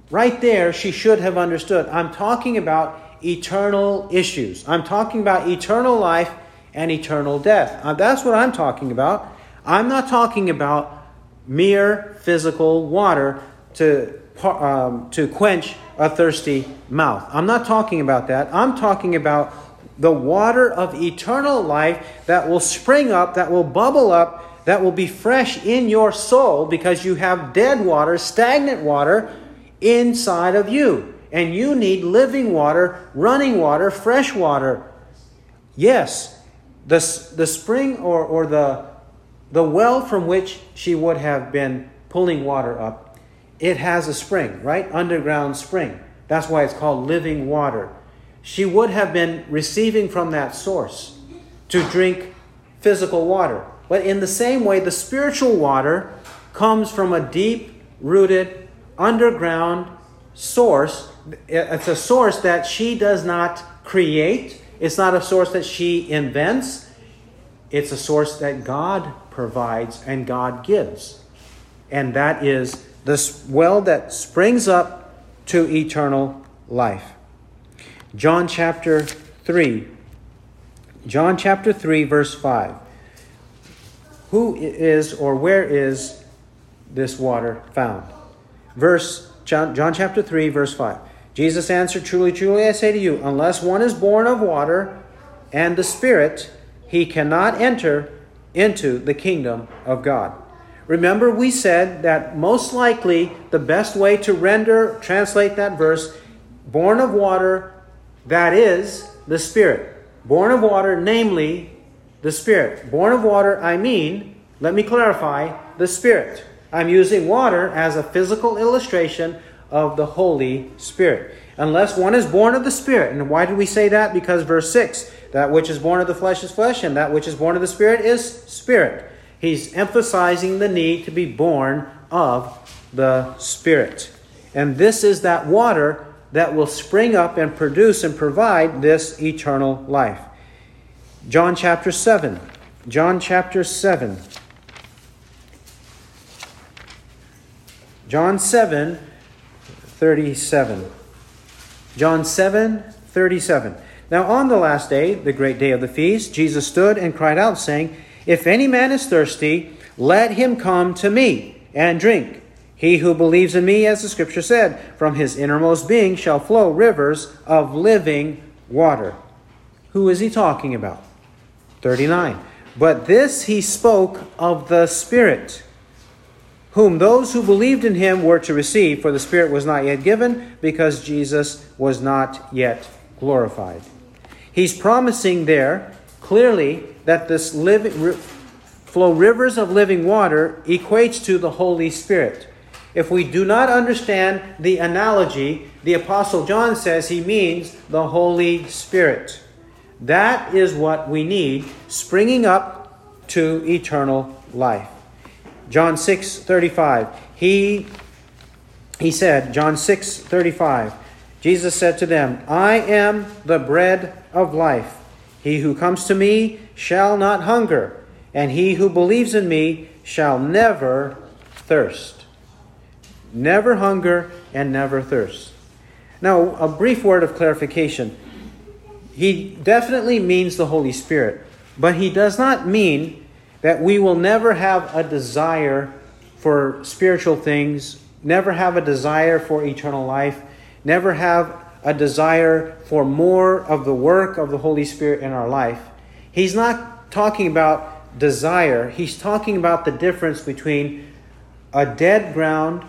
Right there, she should have understood. I'm talking about eternal issues. I'm talking about eternal life and eternal death. That's what I'm talking about. I'm not talking about mere physical water to um, to quench a thirsty mouth. I'm not talking about that. I'm talking about the water of eternal life that will spring up, that will bubble up, that will be fresh in your soul because you have dead water, stagnant water inside of you. And you need living water, running water, fresh water. Yes, the, the spring or, or the, the well from which she would have been pulling water up, it has a spring, right? Underground spring. That's why it's called living water. She would have been receiving from that source to drink physical water. But in the same way, the spiritual water comes from a deep-rooted, underground source. It's a source that she does not create. It's not a source that she invents. It's a source that God provides and God gives. And that is this well that springs up to eternal life. John chapter three. John chapter three, verse five. Who is or where is this water found? Verse John, John chapter three, verse five. Jesus answered, truly, truly, I say to you, unless one is born of water and the Spirit, he cannot enter into the kingdom of God. Remember, we said that most likely the best way to render, translate that verse, born of water, that is the Spirit. Born of water, namely the Spirit. Born of water, I mean, let me clarify, the Spirit. I'm using water as a physical illustration of the Holy Spirit. Unless one is born of the Spirit. And why do we say that? Because verse six, that which is born of the flesh is flesh, and that which is born of the Spirit is spirit. He's emphasizing the need to be born of the Spirit. And this is that water that will spring up and produce and provide this eternal life. John chapter seven. John chapter seven. John seven, thirty-seven. John seven, thirty-seven. Now on the last day, the great day of the feast, Jesus stood and cried out, saying, if any man is thirsty, Let him come to me and drink. He who believes in me, as the scripture said, from his innermost being shall flow rivers of living water. Who is he talking about? thirty-nine. But this he spoke of the Spirit, whom those who believed in him were to receive, for the Spirit was not yet given, because Jesus was not yet glorified. He's promising there, clearly, that this living, flow rivers of living water equates to the Holy Spirit. If we do not understand the analogy, the Apostle John says he means the Holy Spirit. That is what we need, springing up to eternal life. John six thirty five. He he said, John six thirty five. Jesus said to them, "I am the bread of life. He who comes to me shall not hunger, and he who believes in me shall never thirst." Never hunger and never thirst. Now, a brief word of clarification. He definitely means the Holy Spirit, but he does not mean that we will never have a desire for spiritual things, never have a desire for eternal life, never have a desire for more of the work of the Holy Spirit in our life. He's not talking about desire. He's talking about the difference between a dead ground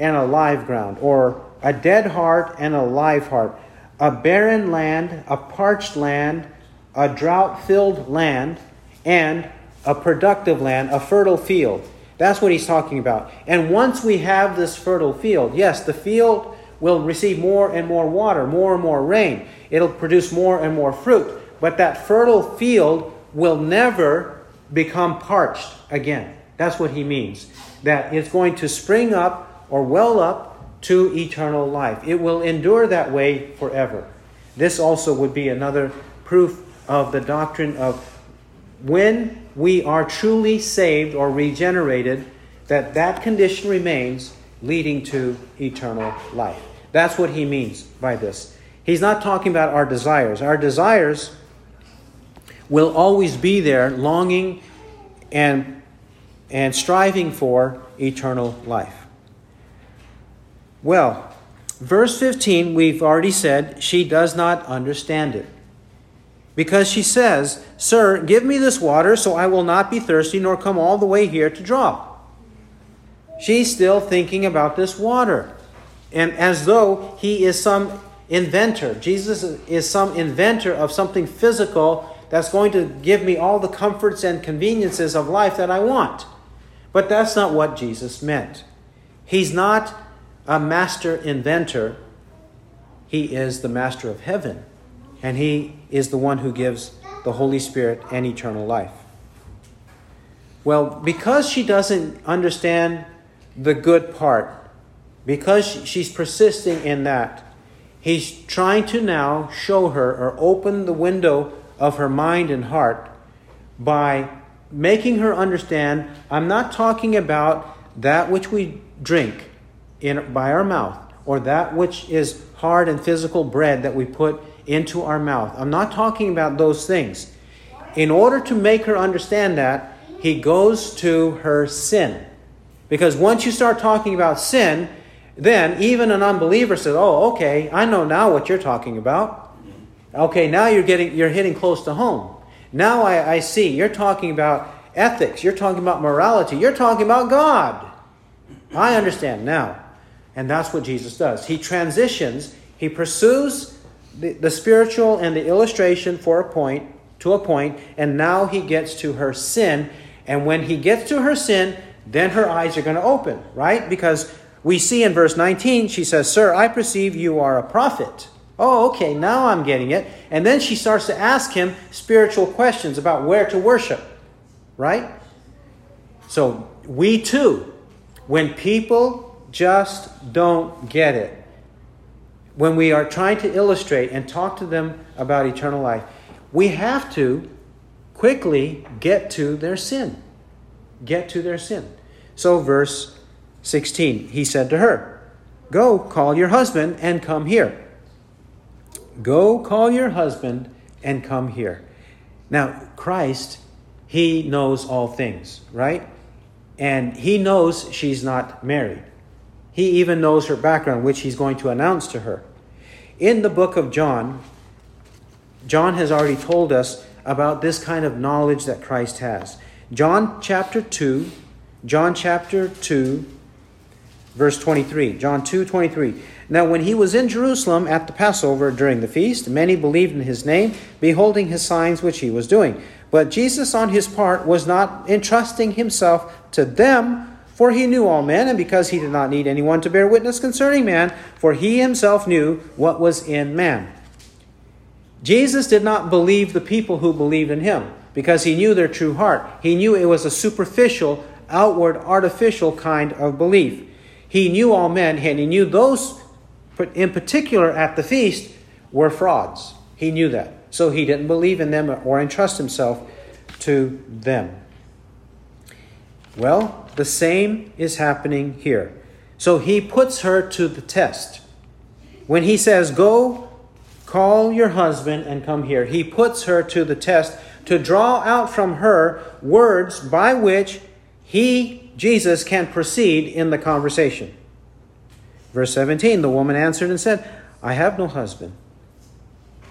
and a live ground, or a dead heart and a live heart. A barren land, a parched land, a drought-filled land, and a productive land, a fertile field. That's what he's talking about. And once we have this fertile field, yes, the field will receive more and more water, more and more rain. It'll produce more and more fruit. But that fertile field will never become parched again. That's what he means. That it's going to spring up or well up to eternal life. It will endure that way forever. This also would be another proof of the doctrine of when we are truly saved or regenerated, that that condition remains, leading to eternal life. That's what he means by this. He's not talking about our desires. Our desires will always be there, longing and, and striving for eternal life. Well, verse fifteen, we've already said, she does not understand it. Because she says, "Sir, give me this water so I will not be thirsty nor come all the way here to draw." She's still thinking about this water. And as though he is some inventor. Jesus is some inventor of something physical that's going to give me all the comforts and conveniences of life that I want. But that's not what Jesus meant. He's not a master inventor. He is the master of heaven. And he is the one who gives the Holy Spirit and eternal life. Well, because she doesn't understand the good part, because she's persisting in that, he's trying to now show her or open the window of her mind and heart by making her understand, I'm not talking about that which we drink in, by our mouth, or that which is hard and physical bread that we put into our mouth. I'm not talking about those things. In order to make her understand that, he goes to her sin. Because once you start talking about sin, then even an unbeliever says, "Oh, okay, I know now what you're talking about. Okay, now you're getting you're hitting close to home. Now I, I see you're talking about ethics, you're talking about morality, you're talking about God. I understand now." And that's what Jesus does. He transitions, he pursues the, the spiritual and the illustration for a point, to a point, and now he gets to her sin. And when he gets to her sin, then her eyes are going to open, right? Because we see in verse nineteen, she says, "Sir, I perceive you are a prophet." Oh, okay, now I'm getting it. And then she starts to ask him spiritual questions about where to worship, right? So we too, when people just don't get it, when we are trying to illustrate and talk to them about eternal life, we have to quickly get to their sin. Get to their sin. So verse sixteen, he said to her, "Go call your husband and come here." Go call your husband and come here. Now, Christ, he knows all things, right? And he knows she's not married. He even knows her background, which he's going to announce to her. In the book of John, John has already told us about this kind of knowledge that Christ has. John chapter two, John chapter two, verse twenty-three. John two, twenty-three. Now when he was in Jerusalem at the Passover during the feast, many believed in his name, beholding his signs which he was doing. But Jesus on his part was not entrusting himself to them, for he knew all men, and because he did not need anyone to bear witness concerning man, for he himself knew what was in man. Jesus did not believe the people who believed in him, because he knew their true heart. He knew it was a superficial, outward, artificial kind of belief. He knew all men, and he knew those in particular at the feast were frauds. He knew that. So he didn't believe in them or entrust himself to them. Well, the same is happening here. So he puts her to the test. When he says, go, call your husband and come here, he puts her to the test to draw out from her words by which he, Jesus, can proceed in the conversation. Verse seventeen, the woman answered and said, I have no husband.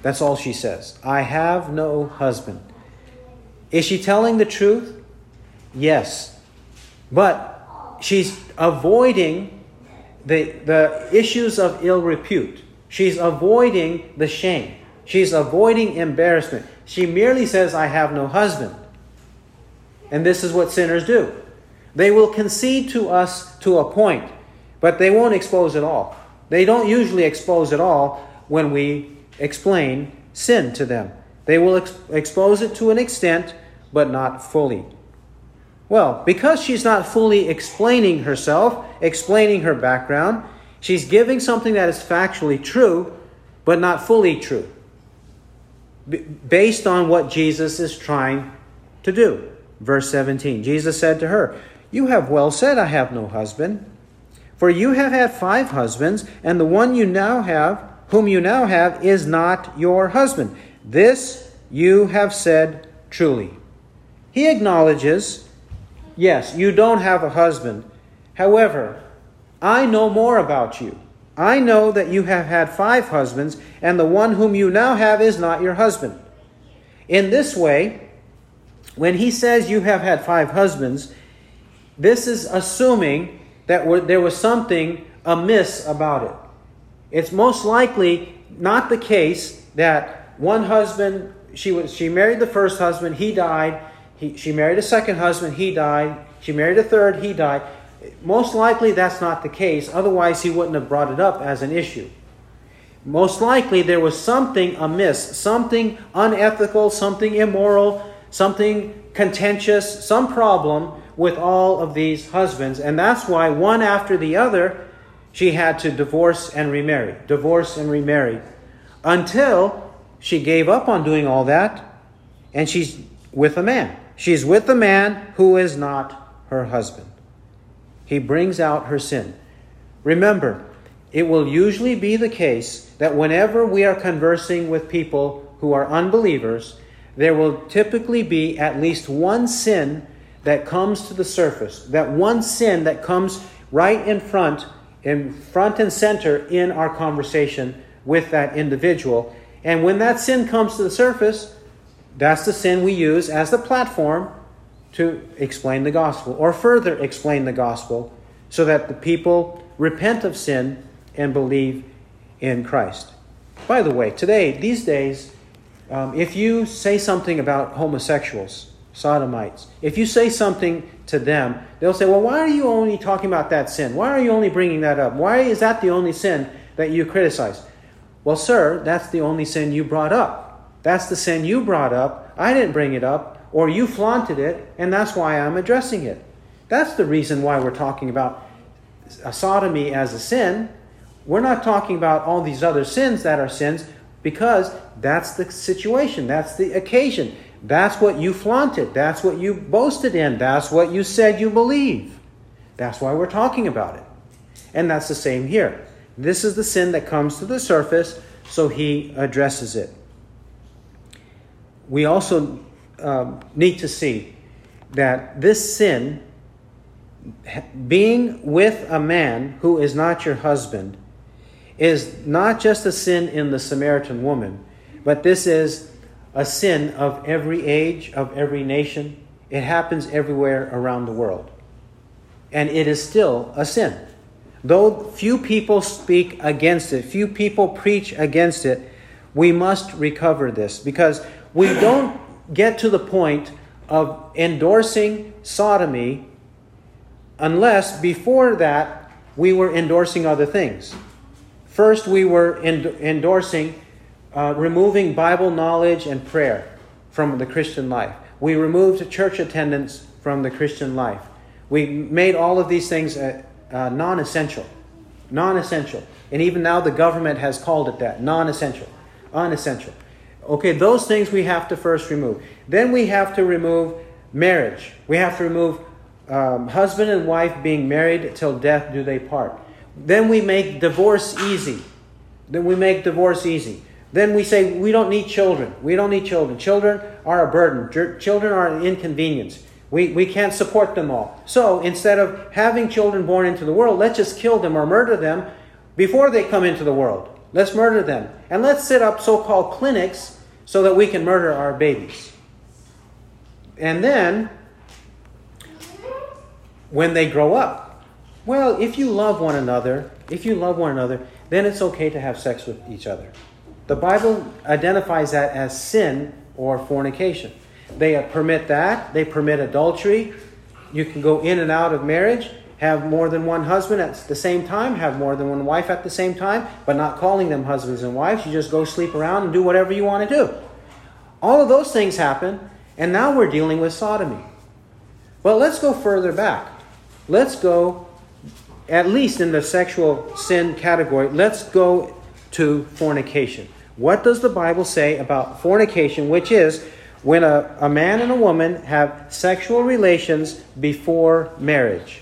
That's all she says. I have no husband. Is she telling the truth? Yes. But she's avoiding the, the issues of ill repute. She's avoiding the shame. She's avoiding embarrassment. She merely says, I have no husband. And this is what sinners do. They will concede to us to a point, but they won't expose it all. They don't usually expose it all when we explain sin to them. They will ex- expose it to an extent, but not fully. Well, because she's not fully explaining herself, explaining her background, she's giving something that is factually true, but not fully true, b- based on what Jesus is trying to do. Verse seventeen, Jesus said to her, you have well said, I have no husband, for you have had five husbands, and the one you now have whom you now have is not your husband. This you have said truly. He acknowledges, yes, you don't have a husband. However, I know more about you. I know that you have had five husbands, and the one whom you now have is not your husband. In this way, when he says you have had five husbands, this is assuming that there was something amiss about it. It's most likely not the case that one husband, she was, she married the first husband, he died. He, she married a second husband, he died. She married a third, he died. Most likely that's not the case. Otherwise, he wouldn't have brought it up as an issue. Most likely there was something amiss, something unethical, something immoral, something contentious, some problem with all of these husbands. And that's why one after the other, she had to divorce and remarry, divorce and remarry, until she gave up on doing all that, and she's with a man. She's with a man who is not her husband. He brings out her sin. Remember, it will usually be the case that whenever we are conversing with people who are unbelievers, there will typically be at least one sin that comes to the surface, that one sin that comes right in front in front and center in our conversation with that individual. And when that sin comes to the surface, that's the sin we use as the platform to explain the gospel or further explain the gospel so that the people repent of sin and believe in Christ. By the way, today, these days, um, if you say something about homosexuals, sodomites, if you say something to them, they'll say, well, why are you only talking about that sin? Why are you only bringing that up? Why is that the only sin that you criticize? Well, sir, that's the only sin you brought up. That's the sin you brought up. I didn't bring it up, or you flaunted it, and that's why I'm addressing it. That's the reason why we're talking about sodomy as a sin. We're not talking about all these other sins that are sins, because that's the situation, that's the occasion. That's what you flaunted. That's what you boasted in. That's what you said you believe. That's why we're talking about it. And that's the same here. This is the sin that comes to the surface, so he addresses it. We also um, need to see that this sin being with a man who is not your husband is not just a sin in the Samaritan woman, but this is a sin of every age, of every nation. It happens everywhere around the world. And it is still a sin. Though few people speak against it, few people preach against it, we must recover this, because we don't get to the point of endorsing sodomy unless before that we were endorsing other things. First, we were end- endorsing uh, removing Bible knowledge and prayer from the Christian life. We removed church attendance from the Christian life. We made all of these things uh, uh, non-essential. Non-essential. And even now the government has called it that. Non-essential. Unessential. Okay, those things we have to first remove. Then we have to remove marriage. We have to remove um, husband and wife being married till death do they part. Then we make divorce easy. Then we make divorce easy. Then we say we don't need children. We don't need children. Children are a burden. Children are an inconvenience. We, we can't support them all. So instead of having children born into the world, let's just kill them or murder them before they come into the world. Let's murder them. And let's set up so-called clinics so that we can murder our babies. And then, when they grow up, well, if you love one another, if you love one another, then it's okay to have sex with each other. The Bible identifies that as sin or fornication. They permit that. They permit adultery. You can go in and out of marriage, have more than one husband at the same time, have more than one wife at the same time, but not calling them husbands and wives. You just go sleep around and do whatever you want to do. All of those things happen, and now we're dealing with sodomy. Well, let's go further back. Let's go, at least in the sexual sin category, let's go to fornication. What does the Bible say about fornication, which is when a, a man and a woman have sexual relations before marriage?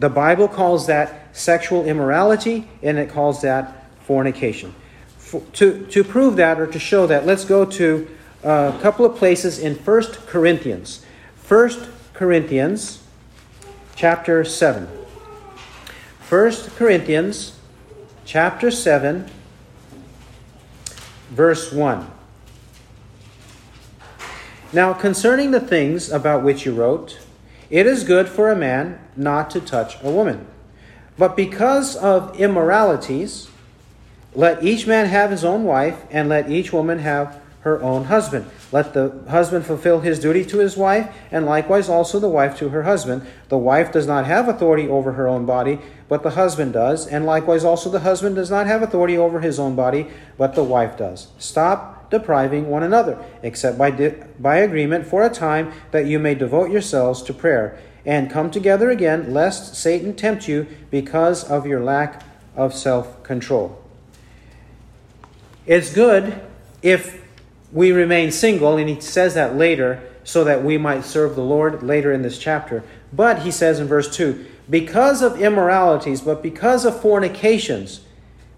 The Bible calls that sexual immorality, and it calls that fornication. For, to, to prove that or to show that, let's go to a couple of places in First Corinthians. First Corinthians chapter seven. First Corinthians chapter seven, verse one. Now, concerning the things about which you wrote, it is good for a man not to touch a woman. But because of immoralities, let each man have his own wife, and let each woman have her own husband. Let the husband fulfill his duty to his wife, and likewise also the wife to her husband. The wife does not have authority over her own body, but the husband does. And likewise also the husband does not have authority over his own body, but the wife does. Stop depriving one another, except by di- by agreement for a time, that you may devote yourselves to prayer, and come together again, lest Satan tempt you because of your lack of self-control. It's good if we remain single, and he says that later, so that we might serve the Lord later in this chapter. But he says in verse two, because of immoralities, but because of fornications,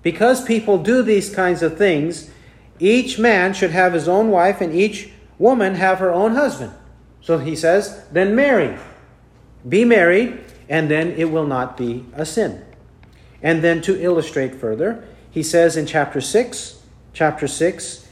because people do these kinds of things, each man should have his own wife, and each woman have her own husband. So he says, then marry. Be married, and then it will not be a sin. And then to illustrate further, he says in chapter six, chapter six,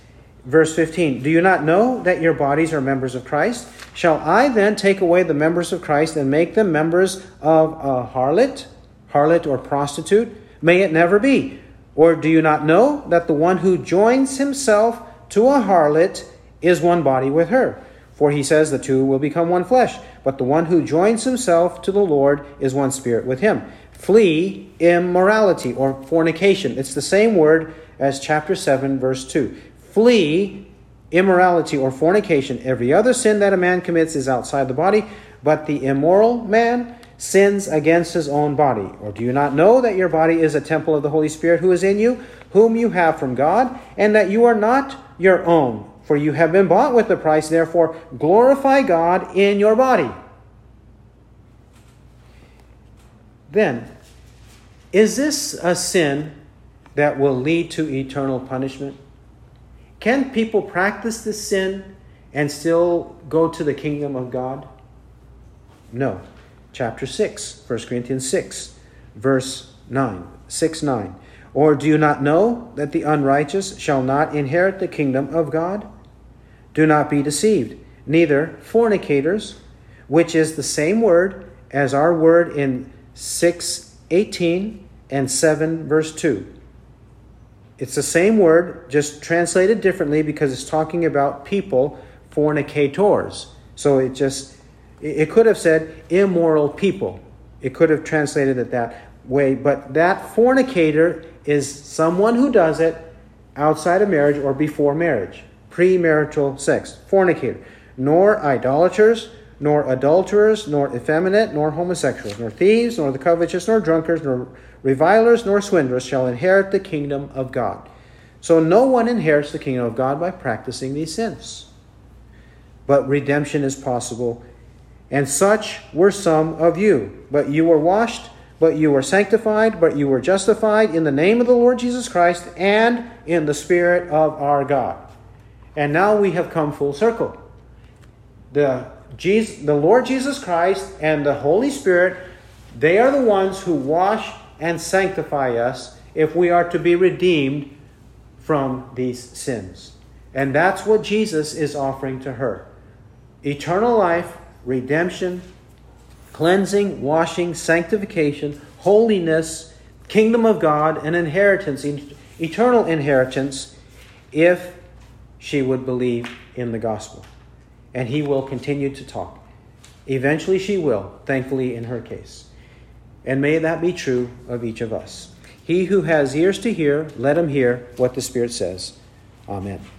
verse fifteen, do you not know that your bodies are members of Christ? Shall I then take away the members of Christ and make them members of a harlot, harlot or prostitute? May it never be. Or do you not know that the one who joins himself to a harlot is one body with her? For he says the two will become one flesh. But the one who joins himself to the Lord is one spirit with him. Flee immorality or fornication. It's the same word as chapter seven, verse two. Flee immorality or fornication. Every other sin that a man commits is outside the body, but the immoral man sins against his own body. Or do you not know that your body is a temple of the Holy Spirit who is in you, whom you have from God, and that you are not your own? For you have been bought with a price, therefore glorify God in your body. Then, is this a sin that will lead to eternal punishment? Can people practice this sin and still go to the kingdom of God? No. chapter six, First Corinthians six, verse nine, six nine. Or do you not know that the unrighteous shall not inherit the kingdom of God? Do not be deceived, neither fornicators, which is the same word as our word in six eighteen and seven verse two. It's the same word, just translated differently because it's talking about people, fornicators. So it just, it could have said immoral people. It could have translated it that way. But that fornicator is someone who does it outside of marriage or before marriage. Premarital sex, fornicator. Nor idolaters, nor adulterers, nor effeminate, nor homosexuals, nor thieves, nor the covetous, nor drunkards, nor revilers, nor swindlers shall inherit the kingdom of God. So no one inherits the kingdom of God by practicing these sins. But redemption is possible. And such were some of you. But you were washed, but you were sanctified, but you were justified in the name of the Lord Jesus Christ and in the Spirit of our God. And now we have come full circle. The Jesus, the Lord Jesus Christ and the Holy Spirit, they are the ones who wash and sanctify us if we are to be redeemed from these sins. And that's what Jesus is offering to her. Eternal life, redemption, cleansing, washing, sanctification, holiness, kingdom of God, and inheritance, eternal inheritance, if she would believe in the gospel. And he will continue to talk. Eventually she will, thankfully in her case. And may that be true of each of us. He who has ears to hear, let him hear what the Spirit says. Amen.